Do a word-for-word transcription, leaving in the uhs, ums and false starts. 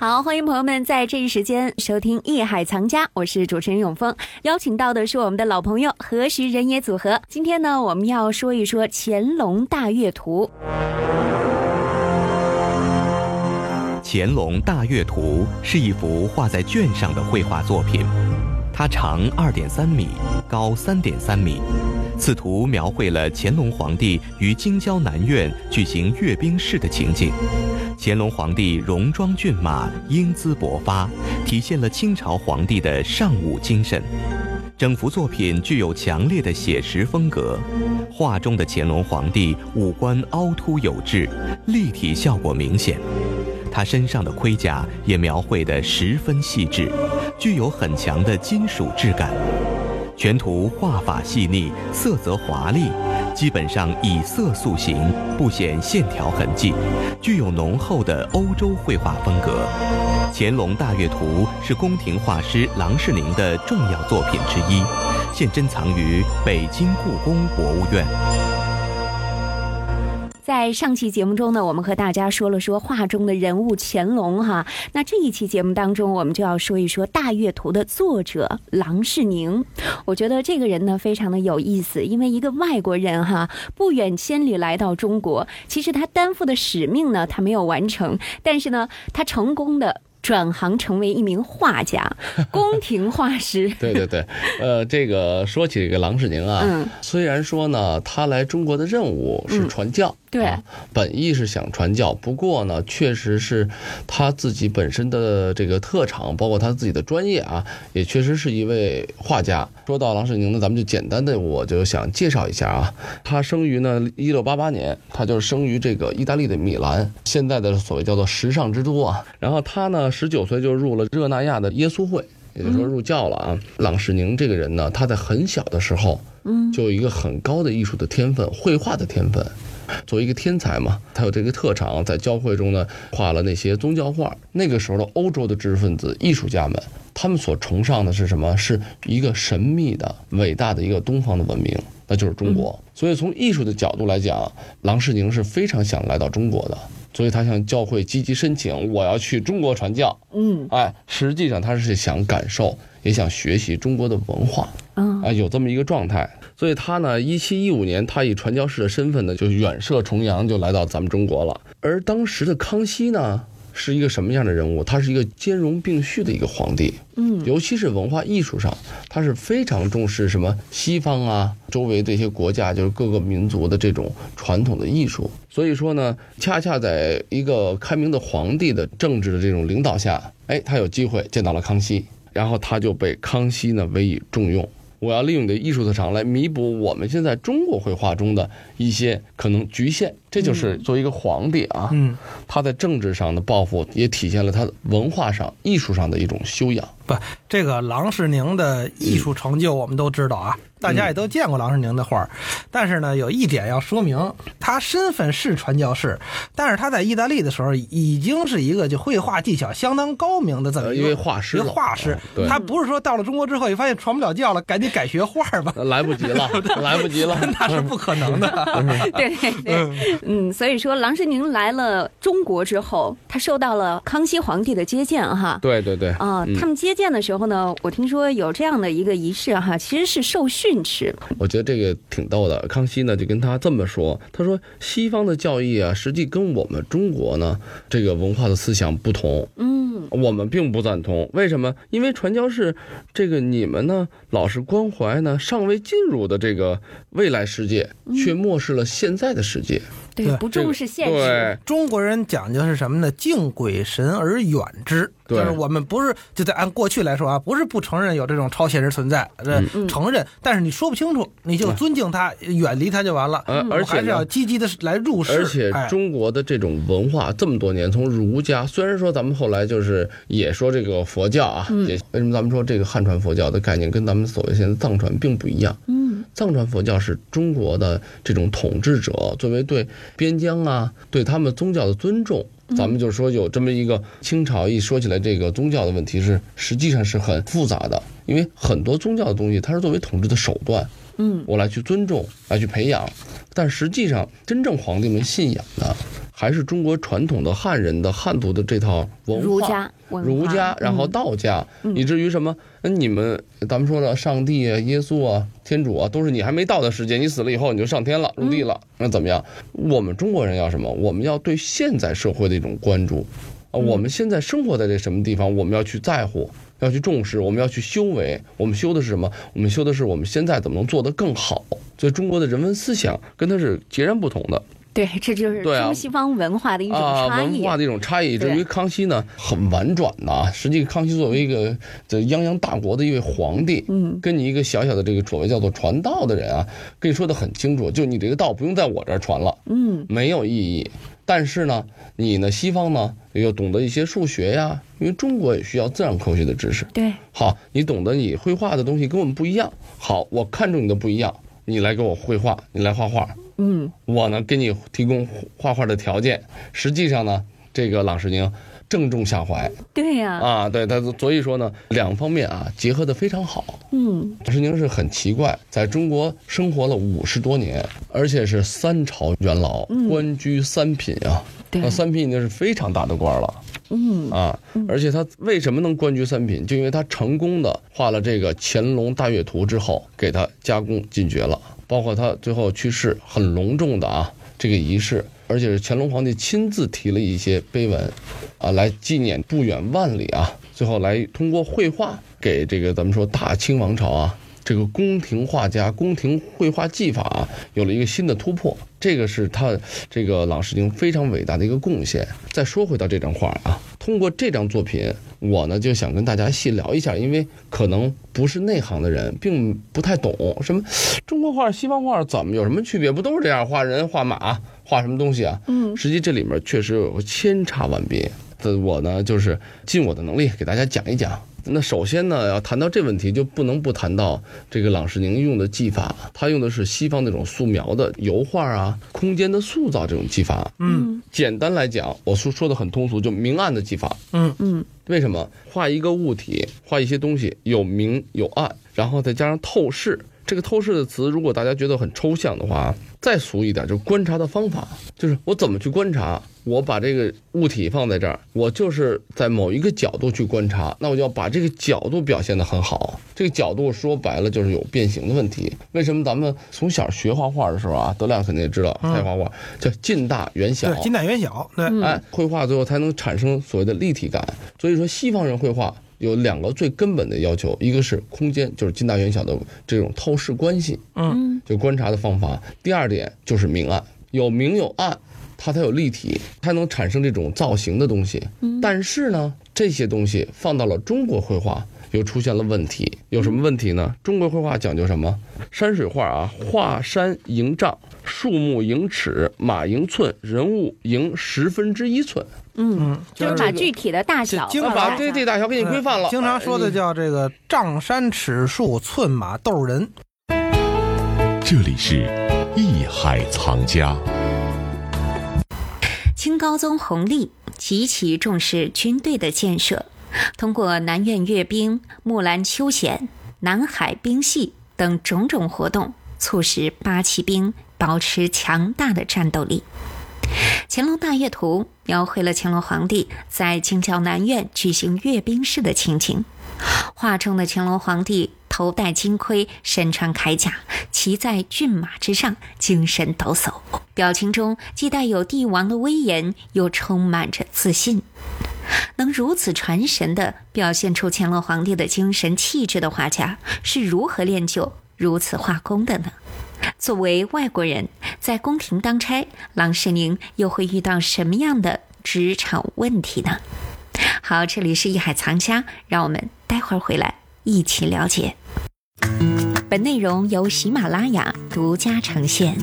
好，欢迎朋友们在这一时间收听艺海藏家，我是主持人永峰，邀请到的是我们的老朋友何时人也组合。今天呢，我们要说一说乾隆大阅图。乾隆大阅图是一幅画在卷上的绘画作品，它长 二点三米，高 三点三米。此图描绘了乾隆皇帝于京郊南苑举行阅兵式的情景。乾隆皇帝戎装骏马，英姿勃发，体现了清朝皇帝的尚武精神。整幅作品具有强烈的写实风格，画中的乾隆皇帝五官凹凸有致，立体效果明显。他身上的盔甲也描绘得十分细致，具有很强的金属质感。全图画法细腻，色泽华丽，基本上以色塑形，不显线条痕迹，具有浓厚的欧洲绘画风格。乾隆大阅图是宫廷画师郎世宁的重要作品之一，现珍藏于北京故宫博物院。在上期节目中呢，我们和大家说了说画中的人物乾隆哈，那这一期节目当中，我们就要说一说大阅图的作者郎世宁。我觉得这个人呢非常的有意思，因为一个外国人哈，不远千里来到中国，其实他担负的使命呢他没有完成，但是呢他成功的转行成为一名画家，宫廷画师。对对对，呃，这个说起这个郎世宁啊，嗯，虽然说呢，他来中国的任务是传教，嗯，对，啊，本意是想传教，不过呢，确实是他自己本身的这个特长，包括他自己的专业啊，也确实是一位画家。说到郎世宁呢，咱们就简单的我就想介绍一下啊，他生于呢一六八八年，他就是生于这个意大利的米兰，现在的所谓叫做时尚之都啊。然后他呢，十九岁就入了热那亚的耶稣会，也就是说入教了啊。郎世宁这个人呢，他在很小的时候，嗯，就有一个很高的艺术的天分，绘画的天分。作为一个天才嘛，他有这个特长，在教会中呢画了那些宗教画。那个时候的欧洲的知识分子、艺术家们，他们所崇尚的是什么？是一个神秘的、伟大的一个东方的文明，那就是中国。所以从艺术的角度来讲，郎世宁是非常想来到中国的。所以他向教会积极申请，我要去中国传教。嗯，哎，实际上他是想感受，也想学习中国的文化。嗯，啊，有这么一个状态。所以他呢，一七一五年，他以传教士的身份呢，就远涉重洋，就来到咱们中国了。而当时的康熙呢，是一个什么样的人物？他是一个兼容并蓄的一个皇帝。嗯，尤其是文化艺术上，他是非常重视什么西方啊，周围这些国家，就是各个民族的这种传统的艺术。所以说呢，恰恰在一个开明的皇帝的政治的这种领导下，哎，他有机会见到了康熙，然后他就被康熙呢委以重用。我要利用你的艺术特长来弥补我们现在中国绘画中的一些可能局限，这就是作为一个皇帝啊，嗯，他在政治上的抱负也体现了他文化上、艺术上的一种修养。不，这个郎世宁的艺术成就我们都知道啊，大家也都见过郎世宁的画，嗯，但是呢，有一点要说明，他身份是传教士，但是他在意大利的时候已经是一个就绘画技巧相当高明的这么一位画师，一个画师，哦，他不是说到了中国之后也发现传不了教了，赶紧改学画吧，来不及了，来不及了，那是不可能的。对对对，嗯，所以说郎世宁来了中国之后，他受到了康熙皇帝的接见哈。对对对，啊，呃嗯，他们接见。见的时候呢，我听说有这样的一个仪式哈，其实是受训斥。我觉得这个挺逗的。康熙呢就跟他这么说，他说西方的教义啊，实际跟我们中国呢这个文化的思想不同，嗯，我们并不赞同。为什么？因为传教士这个你们呢老是关怀呢尚未进入的这个未来世界，却漠视了现在的世界。嗯，对，不重视现实。中国人讲究是什么呢？敬鬼神而远之。就是我们不是就在按过去来说啊，不是不承认有这种超现实存在，这承认，嗯，但是你说不清楚，你就尊敬他，嗯，远离他就完了。嗯，而且还是要积极的来入世。而且中国的这种文化这么多年，从儒家，虽然说咱们后来就是也说这个佛教啊，嗯，也为什么咱们说这个汉传佛教的概念跟咱们所谓现在藏传并不一样？嗯，藏传佛教是中国的这种统治者作为对边疆啊，对他们宗教的尊重，咱们就说有这么一个清朝一说起来这个宗教的问题是实际上是很复杂的，因为很多宗教的东西它是作为统治的手段，嗯，我来去尊重，来去培养，但实际上真正皇帝们信仰的还是中国传统的汉人的汉族的这套文化，儒家文化，儒家，然后道家，嗯、以至于什么？嗯，你们咱们说的上帝啊、耶稣啊、天主啊，都是你还没到的时间，你死了以后你就上天了、入地了，那、嗯、怎么样？我们中国人要什么？我们要对现在社会的一种关注啊，我们现在生活在这什么地方，我们要去在乎。要去重视，我们要去修为，我们修的是什么？我们修的是我们现在怎么能做得更好。所以中国的人文思想跟它是截然不同的。对，这就是中西方文化的一种差异，啊、文化的一种差异。至于康熙呢，很婉转的、啊。实际康熙作为一个这泱泱大国的一位皇帝，嗯，跟你一个小小的这个所谓叫做传道的人啊，跟你说的很清楚，就你这个道不用在我这儿传了，嗯，没有意义。但是呢，你呢，西方呢又懂得一些数学呀，因为中国也需要自然科学的知识。对，好，你懂得你绘画的东西跟我们不一样。好，我看中你的不一样，你来给我绘画，你来画画。嗯，我呢给你提供画画的条件。实际上呢，这个郎世宁正中下怀。对呀、啊，啊，对他，所以说呢，两方面啊结合的非常好。嗯，郎世宁是很奇怪，在中国生活了五十多年，而且是三朝元老，嗯、官居三品啊。对，那三品已经是非常大的官了。嗯啊，而且他为什么能官居三品？就因为他成功的画了这个《乾隆大阅图》之后，给他加工进爵了，包括他最后去世很隆重的啊这个仪式。而且是乾隆皇帝亲自提了一些碑文，啊，来纪念不远万里啊。最后来通过绘画给这个咱们说大清王朝啊，这个宫廷画家、宫廷绘画技法、啊、有了一个新的突破。这个是他这个郎世宁非常伟大的一个贡献。再说回到这张画啊，通过这张作品，我呢就想跟大家细聊一下，因为可能不是内行的人并不太懂什么中国画、西方画怎么有什么区别？不都是这样画人、画马？画什么东西啊？嗯，实际这里面确实有千差万别。我呢，就是尽我的能力给大家讲一讲。那首先呢，要谈到这问题，就不能不谈到这个郎世宁用的技法。他用的是西方那种素描的油画啊，空间的塑造这种技法。嗯，简单来讲，我说说的很通俗，就明暗的技法。嗯嗯，为什么画一个物体，画一些东西有明有暗，然后再加上透视。这个透视的词，如果大家觉得很抽象的话，再俗一点，就是观察的方法，就是我怎么去观察。我把这个物体放在这儿，我就是在某一个角度去观察，那我就要把这个角度表现得很好。这个角度说白了就是有变形的问题。为什么咱们从小学画画的时候啊，德亮肯定也知道，才画画、嗯、叫近大远小，对，近大远小，对，哎，绘画最后才能产生所谓的立体感。所以说，西方人绘画有两个最根本的要求，一个是空间，就是近大远小的这种透视关系，嗯，就观察的方法。第二点就是明暗，有明有暗，它才有立体，它能产生这种造型的东西。但是呢，这些东西放到了中国绘画又出现了问题。有什么问题呢？中国绘画讲究什么？山水画啊，画山迎丈，树木迎尺，马迎寸，人物迎十分之一寸。嗯，就是把具体的大小，经常把对对大小给你规范了。经常说的叫这个丈山尺树寸马斗人。这里是艺海藏家。清高宗弘历极其重视军队的建设，通过南苑阅兵、木兰秋险、南海兵戏等种种活动，促使八旗兵保持强大的战斗力。乾隆大阅图描绘了乾隆皇帝在京郊南苑举行阅兵式的情景。画中的乾隆皇帝头戴金盔，身穿铠甲，骑在骏马之上，精神抖擞，表情中既带有帝王的威严，又充满着自信。能如此传神地表现出乾隆皇帝的精神气质的画家，是如何练就如此画功的呢？作为外国人，在宫廷当差，郎世宁又会遇到什么样的职场问题呢？好，这里是艺海藏家，让我们待会儿回来一起了解。本内容由喜马拉雅独家呈现。